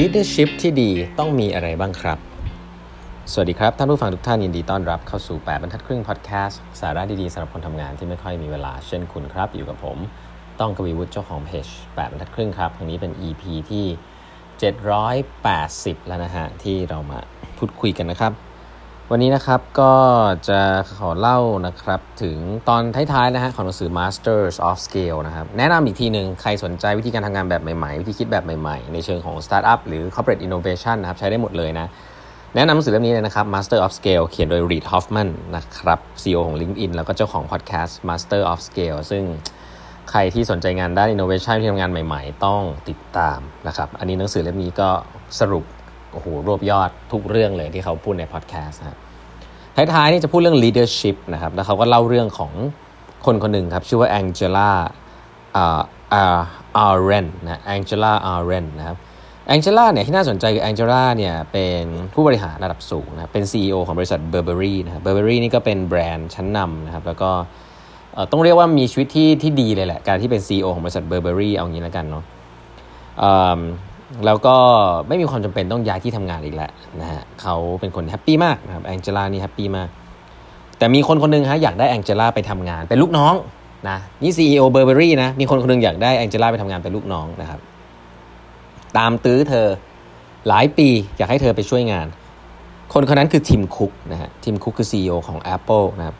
leadership ที่ดีต้องมีอะไรบ้างครับสวัสดีครับท่านผู้ฟังทุกท่านยินดีต้อนรับเข้าสู่8บรรทัดครึ่งพอดแคสต์สาระดีๆสำหรับคนทำงานที่ไม่ค่อยมีเวลาเช่นคุณครับอยู่กับผมต้องกวีวุฒิเจ้าของเพจ8บรรทัดครึ่งครับครั้งนี้เป็น EP ที่780แล้วนะฮะที่เรามาพูดคุยกันนะครับวันนี้นะครับก็จะขอเล่านะครับถึงตอนท้ายๆนะฮะของหนังสือ Masters of Scale นะครับแนะนำอีกทีหนึ่งใครสนใจวิธีการทำงานแบบใหม่ๆวิธีคิดแบบใหม่ๆในเชิงของ Startup หรือ Corporate Innovation นะครับใช้ได้หมดเลยนะแนะนำหนังสือเล่มนี้เลยนะครับ Master of Scale เขียนโดย Reid Hoffman นะครับ CEO ของ LinkedIn แล้วก็เจ้าของ Podcast Master of Scale ซึ่งใครที่สนใจงานด้าน Innovation ที่ทำงานใหม่ๆต้องติดตามนะครับอันนี้หนังสือเล่มนี้ก็สรุปโอ้โหรวบยอดทุกเรื่องเลยที่เขาพูดในพอดแคสต์นะท้ายๆนี่จะพูดเรื่อง leadership นะครับแล้วเขาก็เล่าเรื่องของคนคนหนึ่งครับชื่อว่าแองเจล่าอาร์เรนนะแองเจล่าอาร์เรนนะครับแองเจล่าเนี่ยที่น่าสนใจคือแองเจล่าเนี่ยเป็นผู้บริหารระดับสูงนะเป็น CEO ของบริษัท Burberry นะ Burberry นี่ก็เป็นแบรนด์ชั้นนำนะครับแล้วก็ต้องเรียกว่ามีชีวิตที่ดีเลยแหละการที่เป็น CEO ของบริษัท Burberry เอางี้แล้วกันเนาะแล้วก็ไม่มีความจำเป็นต้องย้ายที่ทำงานอีกแล้วนะฮะเขาเป็นคนแฮปปี้มากนะครับแองเจล่านี่แฮปปี้มากแต่มีคนคนนึงฮะอยากได้แองเจล่าไปทำงานเป็นลูกน้องนะนี่ CEO Burberry นะมีคนคนนึงอยากได้แองเจล่าไปทำงานเป็นลูกน้องนะครับตามตื้อเธอหลายปีอยากให้เธอไปช่วยงานคนนั้นคือทิมคุกนะฮะทิมคุกคือ CEO ของ Apple นะครับ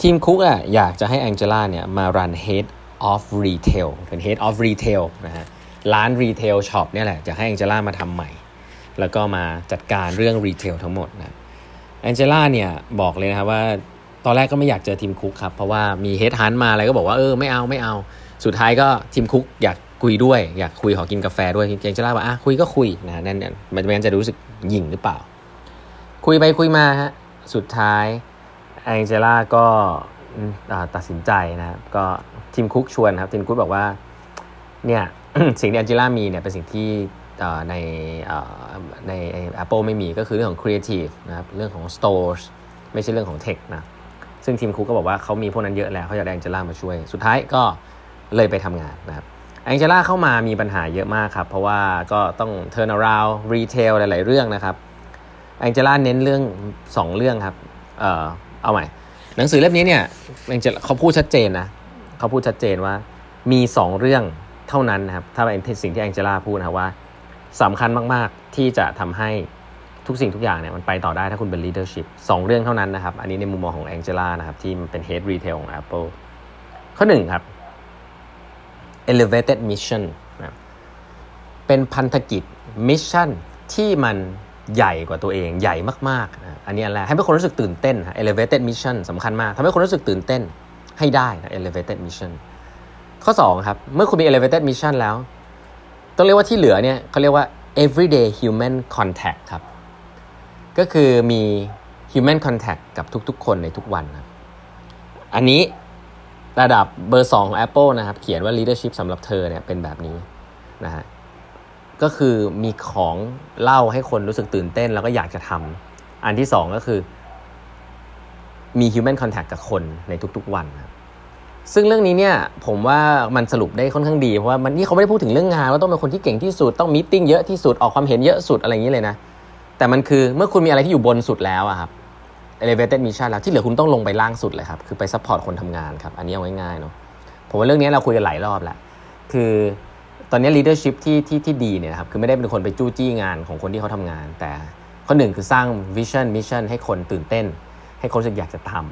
ทิมคุกอ่ะอยากจะให้แองเจล่าเนี่ยมา run head of retail เป็น head of retail นะฮะร้าน retail shop เนี่ยแหละจะให้แองเจล่ามาทำใหม่แล้วก็มาจัดการเรื่อง retail ทั้งหมดนะแองเจล่าเนี่ยบอกเลยนะครับว่าตอนแรกก็ไม่อยากเจอทิมคุกครับเพราะว่ามี head hunt มาอะไรก็บอกว่าไม่เอาสุดท้ายก็ทิมคุกอยากคุยด้วยอยากคุยขอกินกาแฟด้วยแองเจล่าบอกคุยก็คุยนะนั่นมันจะรู้สึกหยิ่งหรือเปล่าคุยไปคุยมาฮะสุดท้ายแองเจล่าก็ตัดสินใจนะครับก็ทิมคุกชวนครับทิมคุกบอกว่าเนี่ย สิ่งที่แองเจล่ามีเนี่ยเป็นสิ่งที่ใน Apple ไม่มีก็คือเรื่องของ creative นะครับเรื่องของ stores ไม่ใช่เรื่องของ tech นะซึ่งทีมคุกก็บอกว่าเขามีพวกนั้นเยอะแล้วเขาอยากได้แองเจล่ามาช่วยสุดท้ายก็เลยไปทำงานนะครับแองเจล่าเข้ามามีปัญหาเยอะมากครับเพราะว่าก็ต้อง turn around retail หลายๆเรื่องนะครับแองเจล่าเน้นเรื่อง2เรื่องครับเอาใหม่หนังสือเล่มนี้เนี่ยแองเจล่าเขาพูดชัดเจนนะเขาพูดชัดเจนว่ามี2เรื่องเท่านั้นนะครับถ้าเป็นสิ่งที่แองเจล่าพูดนะว่าสำคัญมากๆที่จะทำให้ทุกสิ่งทุกอย่างเนี่ยมันไปต่อได้ถ้าคุณเป็น leadership 2เรื่องเท่านั้นนะครับอันนี้ในมุมมองของแองเจล่านะครับที่มันเป็น head retail ของ Apple ข้อ1ครับ elevated mission นะเป็นพันธกิจ mission ที่มันใหญ่กว่าตัวเองใหญ่มากๆนะอันนี้อะไรให้คนรู้สึกตื่นเต้น elevated mission สำคัญมากทำให้คนรู้สึกตื่นเต้นให้ได้นะ elevated missionข้อ2ครับเมื่อคุณมี elevated mission แล้วต้องเรียกว่าที่เหลือเนี่ยเขาเรียกว่า everyday human contact ครับก็คือมี human contact กับทุกๆคนในทุกวันครับอันนี้ระดับเบอร์2ของ Apple นะครับเขียนว่า leadership สำหรับเธอเนี่ยเป็นแบบนี้นะฮะก็คือมีของเล่าให้คนรู้สึกตื่นเต้นแล้วก็อยากจะทำอันที่2ก็คือมี human contact กับคนในทุกๆวันครับซึ่งเรื่องนี้เนี่ยผมว่ามันสรุปได้ค่อนข้างดีเพราะว่ามันนี่เขาไม่ได้พูดถึงเรื่องงานว่าต้องเป็นคนที่เก่งที่สุดต้องมีตติ้งเยอะที่สุดออกความเห็นเยอะสุดอะไรอย่างนี้เลยนะแต่มันคือเมื่อคุณมีอะไรที่อยู่บนสุดแล้วอะครับ elevated mission แล้วที่เหลือคุณต้องลงไปล่างสุดเลยครับคือไปซัพพอร์ตคนทำงานครับอันนี้เอาง่ายๆเนาะผมว่าเรื่องนี้เราคุยกันหลายรอบแล้วคือตอนนี้ leadership ที่ดีเนี่ยครับคือไม่ได้เป็นคนไปจู้จี้งานของคนที่เขาทำงานแต่ข้อหนึ่งคือสร้าง vision mission ให้คนตื่นเต้นให้คนรู้สึกอยากจะทำ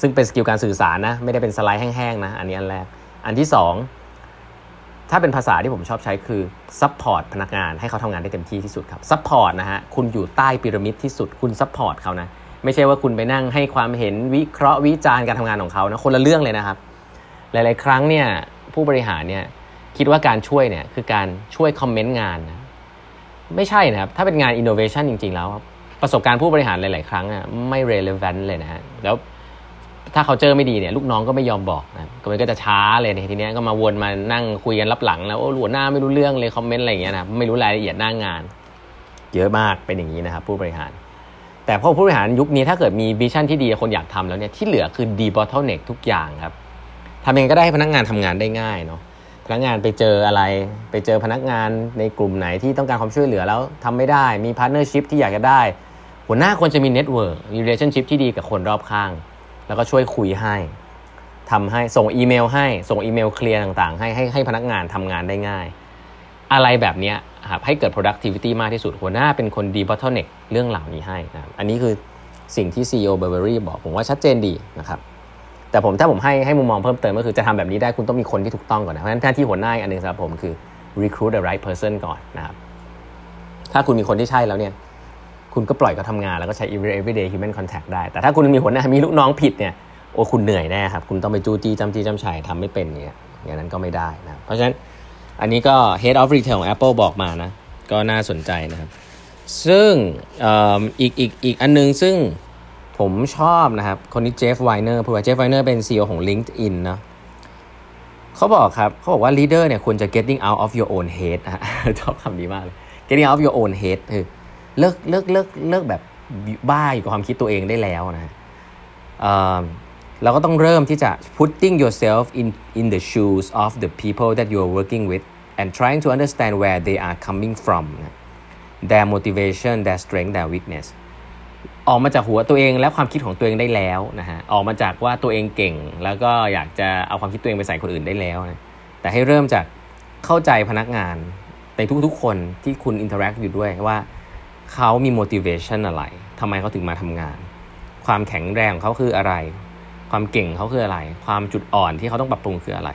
ซึ่งเป็นสกิลการสื่อสารนะไม่ได้เป็นสไลด์แห้งๆนะอันนี้อันแรกอันที่2ถ้าเป็นภาษาที่ผมชอบใช้คือซัพพอร์ตพนักงานให้เขาทำงานได้เต็มที่ที่สุดครับซัพพอร์ตนะฮะคุณอยู่ใต้พีระมิดที่สุดคุณซัพพอร์ตเขานะไม่ใช่ว่าคุณไปนั่งให้ความเห็นวิเคราะห์วิจารณ์การทำงานของเขานะคนละเรื่องเลยนะครับหลายๆครั้งเนี่ยผู้บริหารเนี่ยคิดว่าการช่วยเนี่ยคือการช่วยคอมเมนต์งานนะไม่ใช่นะครับถ้าเป็นงานอินโนเวชันจริงๆแล้วประสบการณ์ผู้บริหารหลายๆครั้งเนี่ยไม่ relevant เลยนะฮะแล้วถ้าเขาเจอไม่ดีเนี่ยลูกน้องก็ไม่ยอมบอกนะก็มันก็จะช้าเลยทีเนี้ยก็มาวนมานั่งคุยกันรับหลังแล้วโอ้หัวหน้าไม่รู้เรื่องเลยคอมเมนต์อะไรอย่างเงี้ยนะไม่รู้รายละเอียดหน้างานเยอะมากเป็นอย่างนี้นะครับผู้บริหารแต่พอผู้บริหารยุคนี้ถ้าเกิดมีวิชั่นที่ดีคนอยากทำแล้วเนี่ยที่เหลือคือดีบอทเทิลเน็กทุกอย่างครับทำเองก็ได้ให้พนักงานทำงานได้ง่ายเนาะท นักงานไปเจออะไรไปเจอพนักงานในกลุ่มไหนที่ต้องการความช่วยเหลือแล้วทำไม่ได้มีพาร์ทเนอร์ชิพที่อยากจะได้หัวหน้าควรจะมีเน็ตเวิร์กมีรีเลชั่นชิพที่ดีกับคนรอบข้างแล้วก็ช่วยคุยให้ทำให้ส่งอีเมลให้ส่งอีเมลเคลียร์ต่างๆให้พนักงานทำงานได้ง่ายอะไรแบบนี้ครับให้เกิด productivity มากที่สุดหัวหน้าเป็นคน de-bottleneck เรื่องเหล่านี้ให้นะครับอันนี้คือสิ่งที่ CEO Burberry บอกผมว่าชัดเจนดีนะครับแต่ผมถ้าผมให้มุมมองเพิ่มเติมก็คือจะทำแบบนี้ได้คุณต้องมีคนที่ถูกต้องก่อนนะเพราะฉะนั้นหน้าที่หัวหน้าอันนึงสำหรับผมคือ recruit the right person ก่อนนะครับถ้าคุณมีคนที่ใช่แล้วเนี่ยคุณก็ปล่อยเขาทำงานแล้วก็ใช้ everyday human contact ได้แต่ถ้าคุณมีหัวหน้ามีลูกน้องผิดเนี่ยโอ้คุณเหนื่อยแน่ครับคุณต้องไปจู้จี้จ้ำชัยทำไม่เป็นเนี่ยอย่างนั้นก็ไม่ได้นะเพราะฉะนั้นอันนี้ก็ Head of Retail ของ Apple บอกมานะก็น่าสนใจนะครับซึ่ง อีกอันนึงซึ่งผมชอบนะครับคนนี้เจฟไวเนอร์ผู้ว่าเจฟไวเนอร์เป็น CEO ของ LinkedIn นะเขาบอกครับเขาบอกว่า leader เนี่ยควรจะ getting out of your own head นะ ชอบคำนี้มากเลย getting out of your own head คือเลิกแบบบ้าอยู่กับความคิดตัวเองได้แล้วนะเราก็ต้องเริ่มที่จะ putting yourself in the shoes of the people that you are working with and trying to understand where they are coming from นะ their motivation their strength their weakness ออกมาจากหัวตัวเองและความคิดของตัวเองได้แล้วนะฮะออกมาจากว่าตัวเองเก่งแล้วก็อยากจะเอาความคิดตัวเองไปใส่คนอื่นได้แล้วนะแต่ให้เริ่มจากเข้าใจพนักงานในทุกๆคนที่คุณ interact อยู่ด้วยว่าเขามี motivation อะไรทำไมเขาถึงมาทำงานความแข็งแรงของเขาคืออะไรความเก่งเขาคืออะไรความจุดอ่อนที่เขาต้องปรับปรุงคืออะไร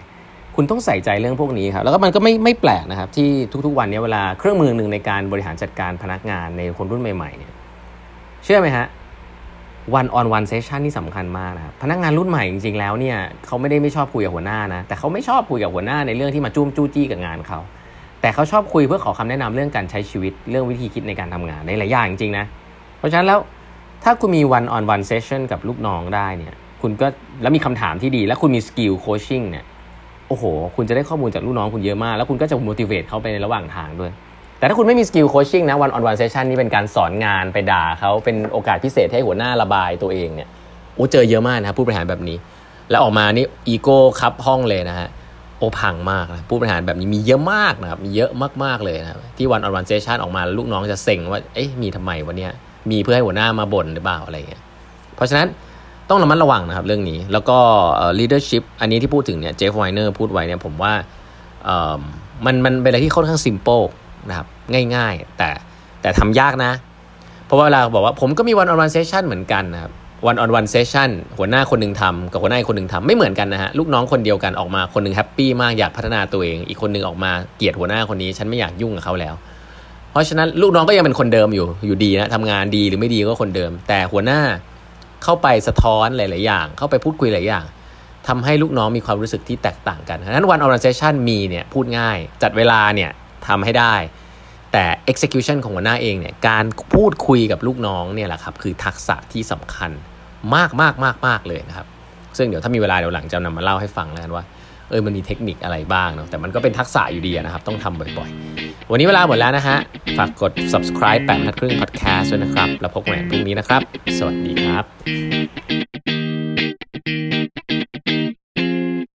คุณต้องใส่ใจเรื่องพวกนี้ครับแล้วก็มันก็ไม่แปลกนะครับที่ทุกๆวันนี้เวลาเครื่องมือหนึ่งในการบริหารจัดการพนักงานในคนรุ่นใหม่ๆเนี่ยเชื่อไหมฮะ one on one session นี่สำคัญมากนะครับพนักงานรุ่นใหม่จริงๆแล้วเนี่ยเขาไม่ได้ไม่ชอบคุยกับหัวหน้านะแต่เขาไม่ชอบคุยกับหัวหน้าในเรื่องที่มาจุ้มจู้จี้กับงานเขาแต่เขาชอบคุยเพื่อขอคำแนะนำเรื่องการใช้ชีวิตเรื่องวิธีคิดในการทำงานในหลายอย่างจริงๆนะเพราะฉะนั้นแล้วถ้าคุณมี one on one session กับลูกน้องได้เนี่ยคุณก็แล้วมีคำถามที่ดีแล้วคุณมีสกิลโคชชิ่งเนี่ยโอ้โหคุณจะได้ข้อมูลจากลูกน้องคุณเยอะมากแล้วคุณก็จะโมทิเวตเขาไปในระหว่างทางด้วยแต่ถ้าคุณไม่มีสกิลโคชชิ่งนะวันออนวันเซสชั่นนี่เป็นการสอนงานไปด่าเขาเป็นโอกาสพิเศษให้หัวหน้าระบายตัวเองเนี่ยโอ้เจอเยอะมากนะครับผู้บริหารแบบนี้แล้วออกมานี่อีโก้คับห้องเลยนะฮะโอ้พังมากนะผู้บริหารแบบนี้มีเยอะมากนะครับมีเยอะมากๆเลยนะที่วันออนวันเซสชั่นออกมาลูกน้องจะเซ็งว่าเอ๊ะมีทำไมวะเนี่ยมีเพื่อให้หัวหน้ามาบ่นหรือเปล่าอะไรเงี้ยเพราะฉะนั้นต้องระมัดระวังนะครับเรื่องนี้แล้วก็ leadership อันนี้ที่พูดถึงเนี่ยเจฟไวเนอร์พูดไว้เนี่ยผมว่ามันเป็นอะไรที่ค่อนข้าง simple นะครับง่ายๆแต่ทำยากนะเพราะว่าเวลาบอกว่าผมก็มี one on one session เหมือนกันนะครับ one on one session หัวหน้าคนนึงทำกับหัวหน้าอีกคนนึงทำไม่เหมือนกันนะฮะลูกน้องคนเดียวกันออกมาคนนึงแฮปปี้มากอยากพัฒนาตัวเองอีกคนนึงออกมาเกลียดหัวหน้าคนนี้ฉันไม่อยากยุ่งกับเขาแล้วเพราะฉะนั้นลูกน้องก็ยังเป็นคนเดิมอยู่ดีนะทำงานดีหรือไม่ดีก็คนเดิมแต่หัวหน้าเข้าไปสะท้อนหลายๆอย่างเข้าไปพูดคุยหลายอย่างทำให้ลูกน้องมีความรู้สึกที่แตกต่างกันนั้น one on one session มีเนี่ยพูดง่ายจัดเวลาเนี่ยทำให้ได้แต่ execution ของหัวหน้าเองเนี่ยการพูดคุยกับลูกน้องเนี่ยแหละครับคือทักษะที่สำคัญมากๆเลยนะครับซึ่งเดี๋ยวถ้ามีเวลาเดี๋ยวหลังจะนำมาเล่าให้ฟังแล้วกันว่ามันมีเทคนิคอะไรบ้างเนาะแต่มันก็เป็นทักษะอยู่ดีนะครับต้องทำบ่อยๆวันนี้เวลาหมดแล้วนะฮะฝากกด subscribe 8 นัดครึ่ง podcast ด้วยนะครับแล้วพบกันพรุ่งนี้นะครับสวัสดีครับ